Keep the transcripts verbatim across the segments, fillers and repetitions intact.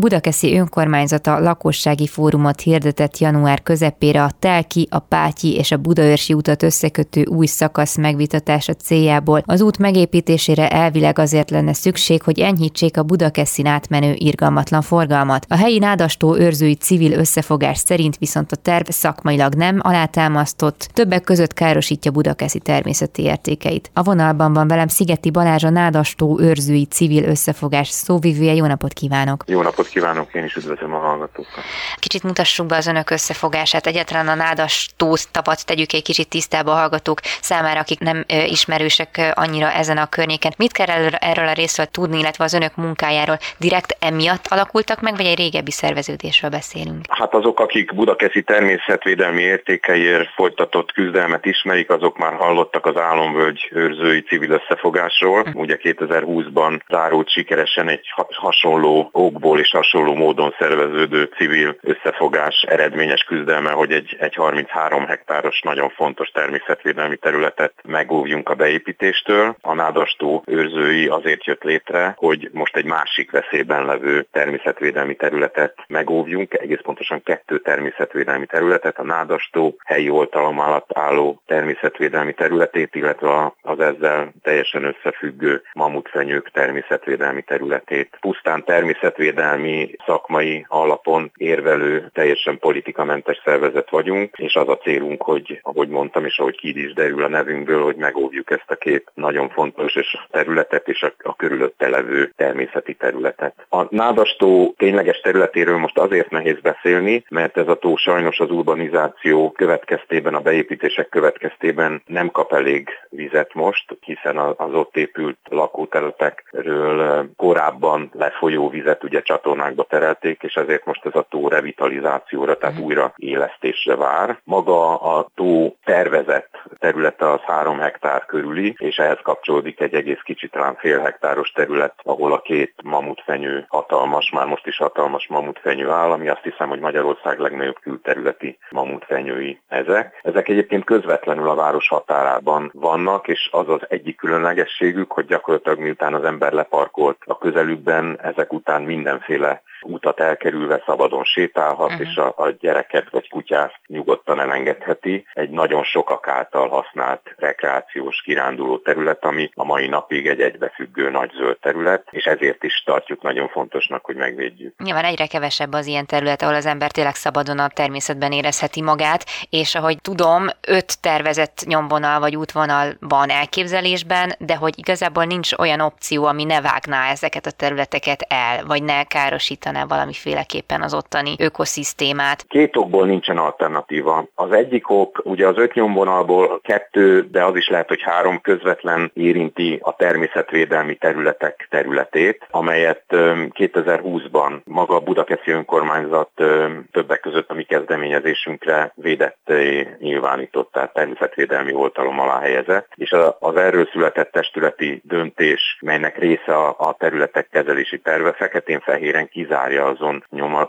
Budakeszi önkormányzata lakossági fórumot hirdetett január közepére a Telki, a Pátyi és a Budaörsi utat összekötő új szakasz megvitatása céljából. Az út megépítésére elvileg azért lenne szükség, hogy enyhítsék a Budakeszin átmenő irgalmatlan forgalmat. A helyi Nádastó őrzői civil összefogás szerint viszont a terv szakmailag nem alátámasztott, többek között károsítja Budakeszi természeti értékeit. A vonalban van velem Szigeti Balázs, a Nádastó őrzői civil összefogás szóvivője. Jó napot kívánok! Jó napot kívánok, én is üdvözlöm a hallgatókat! Kicsit mutassuk be az önök összefogását, egyáltalán a Nádastót tavat tegyük egy kicsit tisztába a hallgatók számára, akik nem ismerősek annyira ezen a környéken. Mit kell erről a részről tudni, illetve az önök munkájáról? Direkt emiatt alakultak meg, vagy egy régebbi szerveződésről beszélünk? Hát azok, akik budakeszi természetvédelmi értékeiért folytatott küzdelmet ismerik, azok már hallottak az Álomvölgy őrzői civil összefogásról. Hm. Ugye kétezer-húszban zárult sikeresen egy hasonló okból és hasonló módon szerveződő civil összefogás eredményes küzdelme, hogy egy, egy harminchárom hektáros nagyon fontos természetvédelmi területet megóvjunk a beépítéstől. A Nádastó őrzői azért jött létre, hogy most egy másik veszélyben levő természetvédelmi területet megóvjunk, egész pontosan kettő természetvédelmi területet, a Nádastó helyi oltalom alatt álló természetvédelmi területét, illetve az ezzel teljesen összefüggő mamutfenyők természetvédelmi területét. Pusztán természetvédelmi szakmai alapon érvelő, teljesen politikamentes szervezet vagyunk, és az a célunk, hogy ahogy mondtam, és ahogy ki is derül a nevünkből, hogy megóvjuk ezt a két nagyon fontos és területet és a, a körülötte levő természeti területet. A Nádastó tényleges területéről most azért nehéz beszélni, mert ez a tó sajnos az urbanizáció következtében, a beépítések következtében nem kap elég vizet most, hiszen az ott épült lakóterületekről korábban lefolyó vizet ugye csatornákba terelték, és ezért most ez a tó revitalizációra, tehát újra élesztésre vár. Maga a tó tervezett területe az három hektár körüli, és ehhez kapcsolódik egy egész kicsit talán fél hektáros terület, ahol a két mamutfenyő hatalmas, már most is hatalmas mamutfenyő áll, ami azt hiszem, hogy Magyarország legnagyobb külterületi mamutfenyői ezek. Ezek egyébként közvetlenül a város határában vannak, és az az egyik különlegességük, hogy gyakorlatilag miután az ember leparkolt a közelükben, ezek után mindenféle utat elkerülve szabadon sétálhat, uh-huh. és a, a gyereket vagy kutyát nyugodtan elengedheti. Egy nagyon sokak által használt rekreációs kiránduló terület, ami a mai napig egy egybefüggő nagy zöld terület, és ezért is tartjuk nagyon fontosnak, hogy megvédjük. Nyilván egyre kevesebb az ilyen terület, ahol az ember tényleg szabadon a természetben érezheti magát, és ahogy tudom, öt tervezett nyomvonal vagy útvonal van elképzelésben, de hogy igazából nincs olyan opció, ami ne vágná ezeket a területeket el, vagy ne károsít valamiféleképpen az ottani ökoszisztémát. Két okból nincsen alternatíva. Az egyik ok, ugye az öt nyomvonalból kettő, de az is lehet, hogy három közvetlen érinti a természetvédelmi területek területét, amelyet kétezer-húszban maga a budakeszi önkormányzat többek között a mi kezdeményezésünkre védett nyilvánított, tehát természetvédelmi oltalom alá helyezett, és az erről született testületi döntés, melynek része a területek kezelési terve feketén-fehéren kizárt zárja azon nyoma,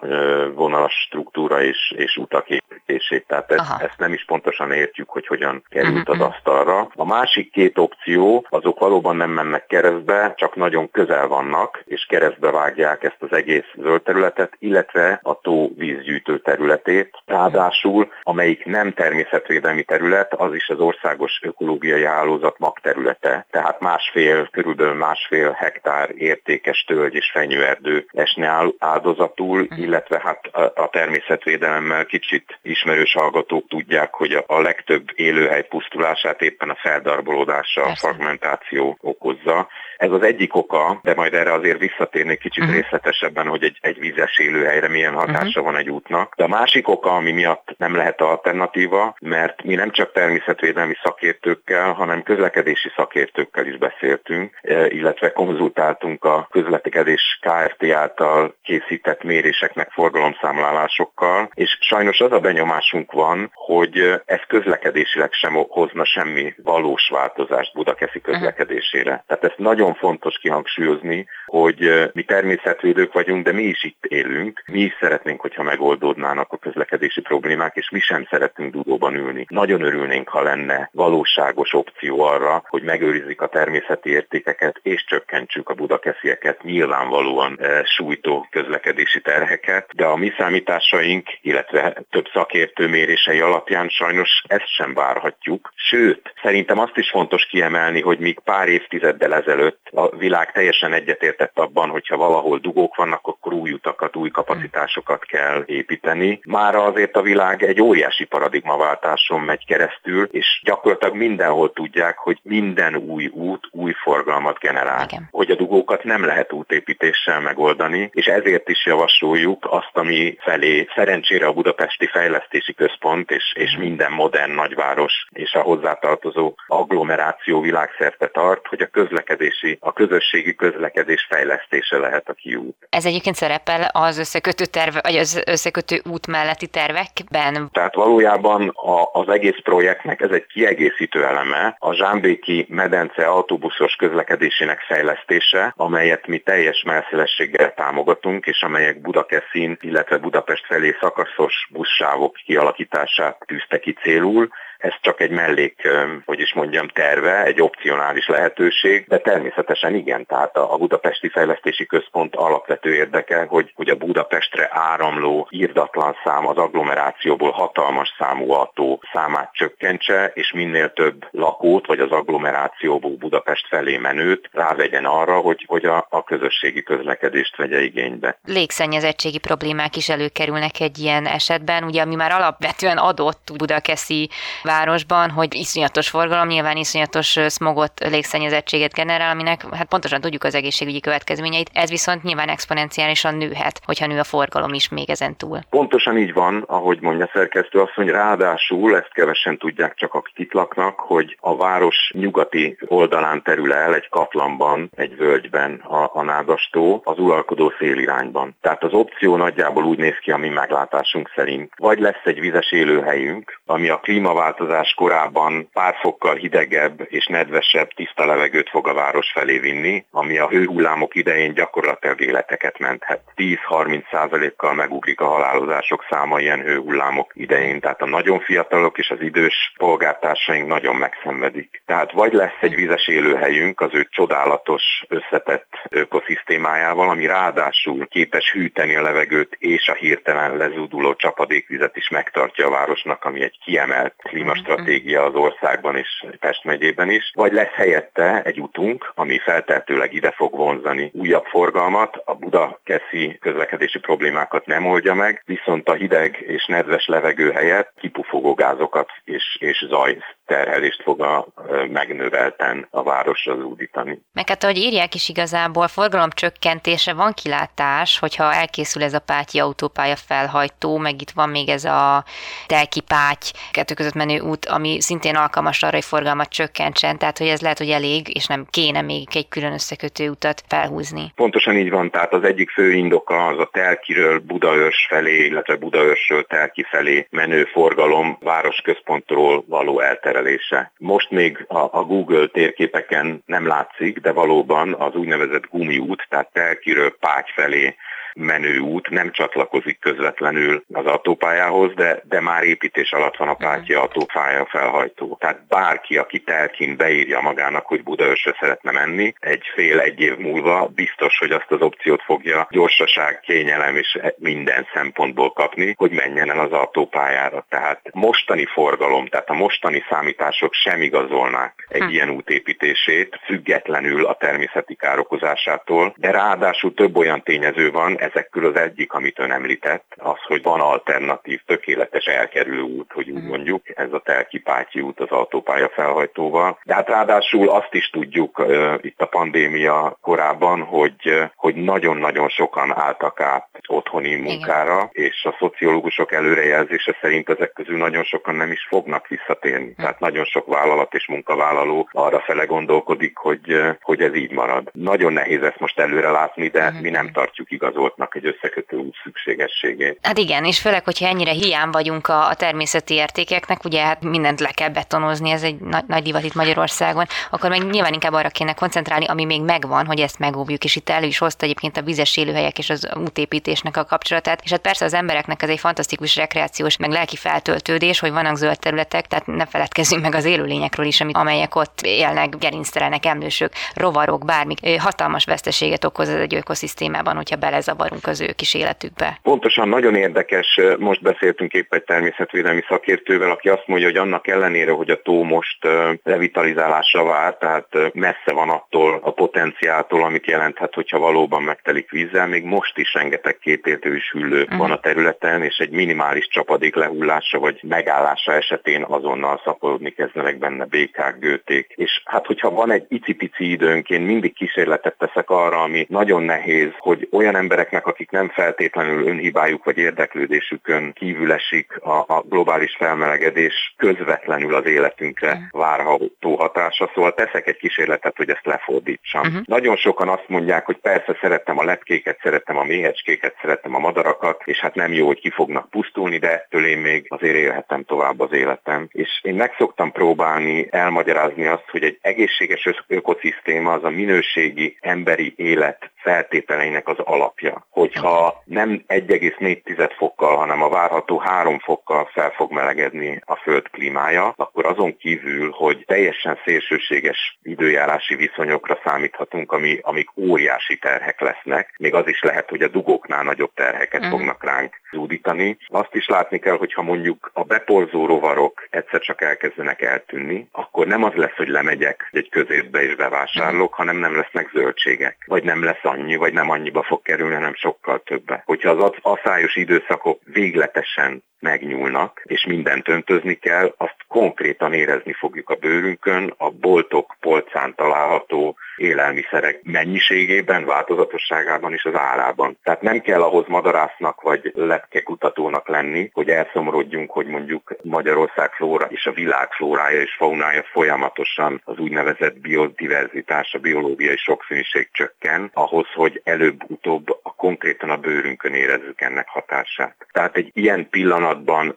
vonalas struktúra és, és utak építését. Tehát ezt, ezt nem is pontosan értjük, hogy hogyan került az asztalra. A másik két opció, azok valóban nem mennek keresztbe, csak nagyon közel vannak, és keresztbe vágják ezt az egész zöld területet, illetve a tó vízgyűjtő területét. Ráadásul, amelyik nem természetvédelmi terület, az is az országos ökológiai hálózat magterülete. Tehát másfél, körülbelül másfél hektár értékes tölgy és fenyőerdő esne áll áldozatul, illetve hát a természetvédelemmel kicsit ismerős hallgatók tudják, hogy a legtöbb élőhely pusztulását éppen a feldarbolódása, a fragmentáció okozza. Ez az egyik oka, de majd erre azért visszatérnék kicsit uh-huh. részletesebben, hogy egy, egy vízes élőhelyre milyen hatása uh-huh. van egy útnak. De a másik oka, ami miatt nem lehet alternatíva, mert mi nem csak természetvédelmi szakértőkkel, hanem közlekedési szakértőkkel is beszéltünk, illetve konzultáltunk a közlekedés Kft. Által készített méréseknek forgalomszámlálásokkal, és sajnos az a benyomásunk van, hogy ez közlekedésileg sem hozna semmi valós változást budakeszi közlekedésére. Uh-huh. Tehát ez nagyon fontos kihangsúlyozni, hogy mi természetvédők vagyunk, de mi is itt élünk. Mi is szeretnénk, hogyha megoldódnának a közlekedési problémák, és mi sem szeretünk dugóban ülni. Nagyon örülnénk, ha lenne valóságos opció arra, hogy megőrizzük a természeti értékeket, és csökkentsük a budakeszieket nyilvánvalóan e, sújtó közlekedési terheket, de a mi számításaink, illetve több szakértő mérései alapján sajnos ezt sem várhatjuk. Sőt, szerintem azt is fontos kiemelni, hogy míg pár évtizeddel ezelőtt a világ teljesen egyetértett abban, hogyha valahol dugók vannak, akkor új utakat, új kapacitásokat kell építeni. Mára azért a világ egy óriási paradigmaváltáson megy keresztül, és gyakorlatilag mindenhol tudják, hogy minden új út új forgalmat generál. Igen. Hogy a dugókat nem lehet útépítéssel megoldani, és ezért is javasoljuk azt, ami felé szerencsére a Budapesti Fejlesztési Központ és, és minden modern nagyváros és a hozzátartozó agglomeráció világszerte tart, hogy a közlekedési, a közösségi közlekedés fejlesztése lehet a kiút. Ez egyébként szerepel az összekötő terve, vagy az összekötő út melletti tervekben? Tehát valójában a, az egész projektnek ez egy kiegészítő eleme, a Zsámbéki medence autóbuszos közlekedésének fejlesztése, amelyet mi teljes mellszélességgel támogatunk, és amelyek Budakeszin, illetve Budapest felé szakaszos buszsávok kialakítását tűzte ki célul. Ez csak egy mellék, hogy is mondjam, terve, egy opcionális lehetőség, de természetesen igen, tehát a Budapesti Fejlesztési Központ alapvető érdeke, hogy, hogy a Budapestre áramló írdatlan szám, az agglomerációból hatalmas számú autó számát csökkentse, és minél több lakót, vagy az agglomerációból Budapest felé menőt rávegyen arra, hogy, hogy a, a közösségi közlekedést vegye igénybe. Légszennyezettségi problémák is előkerülnek egy ilyen esetben, ugye ami már alapvetően adott budakeszi városban, hogy iszonyatos forgalom, nyilván iszonyatos szmogot, légszennyezettséget generál, aminek hát pontosan tudjuk az egészségügyi következményeit, ez viszont nyilván exponenciálisan nőhet, hogyha nő a forgalom is még ezen túl. Pontosan így van, ahogy mondja szerkesztő asszony, ráadásul ezt kevesen tudják csak akik itt laknak, hogy a város nyugati oldalán terül el egy katlanban, egy völgyben a, a Nádastó, az uralkodó szélirányban. Tehát az opció nagyjából úgy néz ki a mi meglátásunk szerint. Vagy lesz egy vizes élőhelyünk, ami a klímaváltozás korában pár fokkal hidegebb és nedvesebb tiszta levegőt fog a város felé vinni, ami a hőhullámok idején gyakorlatilag életeket menthet. tíz-harminc százalékkal megugrik a halálozások száma ilyen hőhullámok idején, tehát a nagyon fiatalok és az idős polgártársaink nagyon megszenvedik. Tehát vagy lesz egy vizes élőhelyünk az ő csodálatos összetett ökoszisztémájával, ami ráadásul képes hűteni a levegőt és a hirtelen lezúduló csapadékvizet is megtartja a városnak, ami egy kiemelt klímastratégia az országban és Pest megyében is, vagy lesz helyette egy utunk, ami feltehetőleg ide fog vonzani újabb forgalmat, a budakeszi közlekedési problémákat nem oldja meg, viszont a hideg és nedves levegő helyett kipufogó gázokat és, és zaj terhelést fog a megnövelten a városra zúdítani. Meg hát, ahogy írják is igazából, forgalomcsökkentése van kilátás, hogyha elkészül ez a Pátyi autópálya felhajtó, meg itt van még ez a Telki Pátyi kettő között menő út, ami szintén alkalmas arra, hogy forgalmat csökkentsen, tehát hogy ez lehet, hogy elég, és nem kéne még egy külön összekötő utat felhúzni. Pontosan így van, tehát az egyik fő indoka az a Telkiről Budaörs felé, illetve Budaörsről Telki felé menő forgalom városközpontról való elterelése. Most még a, a Google térképeken nem látszik, de valóban az úgynevezett gumiút, tehát Telkiről Pátyi felé menő út nem csatlakozik közvetlenül az autópályához, de, de már építés alatt van a Pátyi autópálya felhajtó. Tehát bárki, aki Telkin beírja magának, hogy Budaörsre szeretne menni, egy fél-egy év múlva biztos, hogy azt az opciót fogja gyorsaság, kényelem és minden szempontból kapni, hogy menjen el az autópályára. Tehát mostani forgalom, tehát a mostani számítások sem igazolnák egy hmm. ilyen útépítését, függetlenül a természeti károkozásától, de ráadásul több olyan tényező van, ezek közül az egyik, amit ön említett, az, hogy van alternatív, tökéletes elkerülő út, hogy úgy mondjuk, ez a Telki-Pátyi út az autópálya felhajtóval. De hát ráadásul azt is tudjuk uh, itt a pandémia korában, hogy, hogy nagyon-nagyon sokan álltak át otthoni munkára, igen, és a szociológusok előrejelzése szerint ezek közül nagyon sokan nem is fognak visszatérni. Tehát nagyon sok vállalat és munkavállaló arra fele gondolkodik, hogy, hogy ez így marad. Nagyon nehéz ezt most előre látni, de mi nem tartjuk igazolni boltnak egy összekötő út szükségességét. Hát igen, és főleg, hogyha ennyire hiány vagyunk a, a természeti értékeknek, ugye hát mindent le kell betonozni, ez egy nagy, nagy divat itt Magyarországon, akkor meg nyilván inkább arra kéne koncentrálni, ami még megvan, hogy ezt megóvjuk, és itt elő is hozta egyébként a vizes élőhelyek és az útépítésnek a kapcsolatát. És hát persze az embereknek ez egy fantasztikus rekreációs, meg lelki feltöltődés, hogy vannak zöld területek, tehát ne feledkezzünk meg az élőlényekről is, amit, amelyek ott élnek, gerinctelenek, emlősök, rovarok, bármi. Hatalmas veszteséget okoz az egy ökoszisztémában, hogyha belezavarunk az ő kis életükbe. Pontosan, nagyon érdekes, most beszéltünk épp egy természetvédelmi szakértővel, aki azt mondja, hogy annak ellenére, hogy a tó most revitalizálásra vár, tehát messze van attól a potenciáltól, amit jelenthet, hogyha valóban megtelik vízzel, még most is rengeteg kétéltő is hüllő uh-huh. van a területen, és egy minimális csapadék lehullása vagy megállása esetén azonnal szaporodni kezdenek benne békák, gőték. És hát, hogyha van egy icipici időnk, én mindig kísérletet teszek arra, ami nagyon nehéz, hogy olyan embereknek, akik nem feltétlenül önhibájuk vagy érdeklődésükön kívül esik a, a globális felmelegedés, közvetlenül az életünkre uh-huh. várható hatása. Szóval teszek egy kísérletet, hogy ezt lefordítsam. Uh-huh. Nagyon sokan azt mondják, hogy persze szerettem a lepkéket, szerettem a méhecskéket, szerettem a madarakat, és hát nem jó, hogy ki fognak pusztulni, de ettől én még azért élhetem tovább az életem. És én meg szoktam próbálni elmagyarázni azt, hogy egy egészséges ökoszisztéma az a minőségi emberi élet feltételeinek az alapja. Hogyha nem egy egész négy fokkal, hanem a várható három fokkal fel fog melegedni a Föld klímája, akkor azon kívül, hogy teljesen szélsőséges időjárási viszonyokra számíthatunk, ami, amik óriási terhek lesznek, még az is lehet, hogy a dugóknál nagyobb terheket mm. fognak ránk zúdítani. Azt is látni kell, hogyha mondjuk a beporzó rovarok egyszer csak elkezdenek eltűnni, akkor nem az lesz, hogy lemegyek egy közértbe és bevásárlok, mm. hanem nem lesznek zöldségek, vagy nem lesz annyi, vagy nem annyiba fog kerülni, hanem sokkal többe. Hogyha az aszályos időszakok végletesen megnyúlnak, és mindent öntözni kell, azt konkrétan érezni fogjuk a bőrünkön, a boltok polcán található élelmiszerek mennyiségében, változatosságában és az árában. Tehát nem kell ahhoz madarásznak vagy lepkekutatónak lenni, hogy elszomorodjunk, hogy mondjuk Magyarország flóra és a világ flórája és faunája folyamatosan az úgynevezett biodiverzitás, a biológiai sokszínűség csökken, ahhoz, hogy előbb-utóbb a konkrétan a bőrünkön érezzük ennek hatását. Tehát egy ilyen pillanat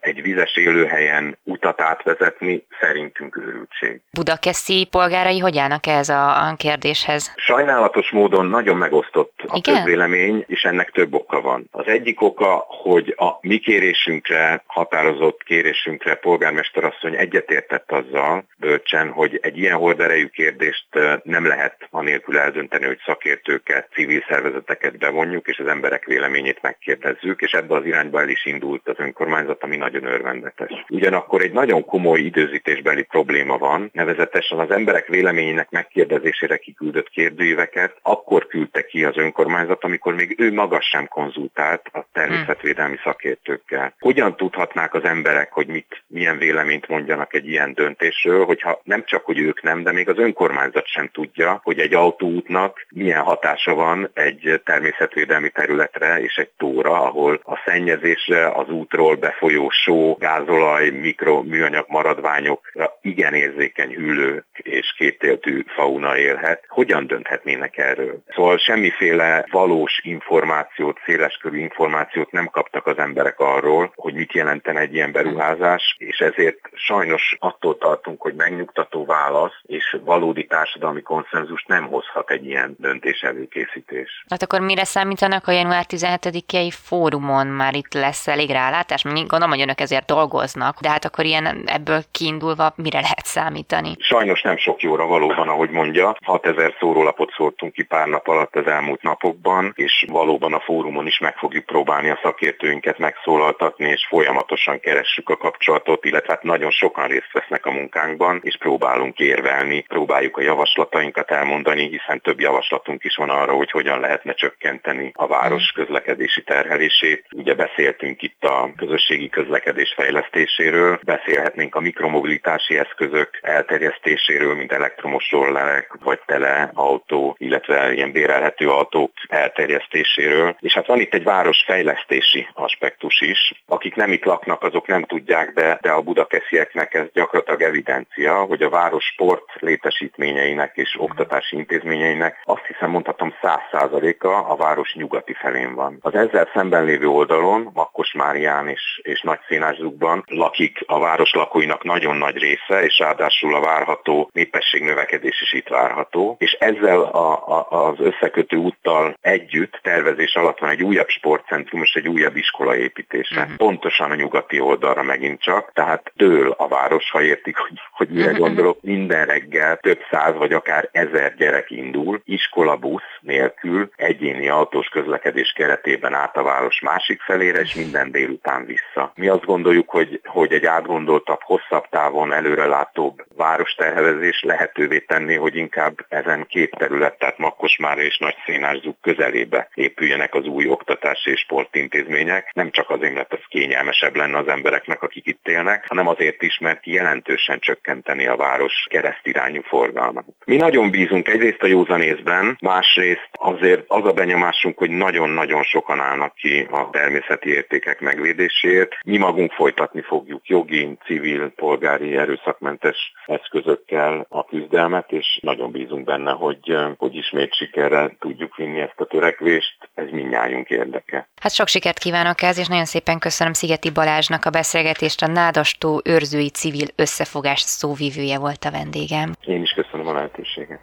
egy vizes élőhelyen utat átvezetni szerintünk őrültség. Budakeszi polgárai hogy állnak ehhez a kérdéshez? Sajnálatos módon nagyon megosztott a közvélemény, és ennek több oka van. Az egyik oka, hogy a mi kérésünkre, határozott kérésünkre polgármester asszony egyetértett azzal bölcsen, hogy egy ilyen horderejű kérdést nem lehet anélkül eldönteni, hogy szakértőket, civil szervezeteket bevonjuk, és az emberek véleményét megkérdezzük, és ebbe az irányba el is indult az önkormányzat, ami nagyon örvendetes. Ugyanakkor egy nagyon komoly időzítésbeli probléma van, nevezetesen az emberek véleményének megkérdezésére kiküldött kérdőíveket akkor küldte ki az önkormányzat, amikor még ő maga sem konzultált a természetvédelmi szakértőkkel. Hogyan tudhatnák az emberek, hogy mit, milyen véleményt mondjanak egy ilyen döntésről, hogyha nem csak, hogy ők nem, de még az önkormányzat sem tudja, hogy egy autóútnak milyen hatása van egy természetvédelmi területre és egy tóra, ahol a szennyezésre, az útról befolyó só, gázolaj, mikroműanyag maradványokra igen érzékeny hüllők és kéttéltű fauna élhet. Hogyan dönthetnének erről? Szóval semmiféle valós információt, széleskörű információt nem kaptak az emberek arról, hogy mit jelenten egy ilyen beruházás, és ezért sajnos attól tartunk, hogy megnyugtató válasz és valódi társadalmi konszenzust nem hozhat egy ilyen döntés előkészítés. Hát akkor mire számítanak a január tizenhetedikei fórumon? Már itt lesz elég rálátás? Gondolom, hogy önök ezért dolgoznak, de hát akkor ilyen ebből kiindulva mire lehet számítani? Sajnos nem sok jóra valóban, ahogy mondja. hatezer szórólapot szórtunk ki pár nap alatt az elmúlt napokban, és valóban a fórumon is meg fogjuk próbálni a szakértőinket megszólaltatni, és folyamatosan keressük a kapcsolatot, illetve hát nagyon sokan részt vesznek a munkánkban, és próbálunk érvelni, próbáljuk a javaslatainkat elmondani, hiszen több javaslatunk is van arra, hogy hogyan lehetne csökkenteni a város közlekedési terhelését. Ugye beszéltünk itt a közösségi közlekedés fejlesztéséről, beszélhetnénk a mikromobilitási eszközök elterjesztéséről, mint elektromos rollerek vagy teleautó, illetve ilyen bérelhető autók elterjesztéséről. És hát van itt egy városfejlesztési aspektus is. Akik nem itt laknak, azok nem tudják, de, de a budakeszieknek ez gyakorlatilag evidencia, hogy a város sport létesítményeinek és oktatási intézményeinek azt hiszem mondhatom száz százaléka a város nyugati felén van. Az ezzel szemben lévő oldalon, Makkosmárián és, és Nagyszénászugban lakik a város lakóinak nagyon nagy része, és ráadásul a várható népességnövekedés is itt várható, és ezzel a, a, az összekötő úttal együtt tervezés alatt van egy újabb sportcentrum és egy újabb iskola építése. Uh-huh. Pontosan a nyugati oldalra megint csak, tehát dől a város, ha értik, hogy, hogy mire gondolok, minden reggel több száz vagy akár ezer gyerek indul, iskolabusz nélkül egyéni autós közlekedés keretében át a város másik felére, és minden délután vissza. Mi azt gondoljuk, hogy, hogy egy átgondoltabb, hosszabb távon előrelátóbb várostervezés lehetővé tenni, hogy inkább ezen két terület, tehát Makkosmáré és Nagyszénászug közelébe épüljenek az új oktatási és sportintézmények. Nem csak azért, mert ez kényelmesebb lenne az embereknek, akik itt élnek, hanem azért is, mert jelentősen csökkenteni a város keresztirányú forgalmat. Mi nagyon bízunk egyrészt a józanészben, másrészt azért az a benyomásunk, hogy nagyon-nagyon sokan állnak ki a természeti értékek megvédéséért. Mi magunk folytatni fogjuk jogi, civil, polgári, erőszakmentes eszközökkel a küzdelmet, és nagyon bízunk benne, hogy, hogy ismét sikerrel tudjuk vinni ezt a törekvést. Ez mindnyájunk érdeke. Hát sok sikert kívánok ez, és nagyon szépen köszönöm Szigeti Balázsnak a beszélgetést, a Nádastó őrzői civil összefogás szóvívője volt a vendégem. Én is köszönöm a lehetőséget.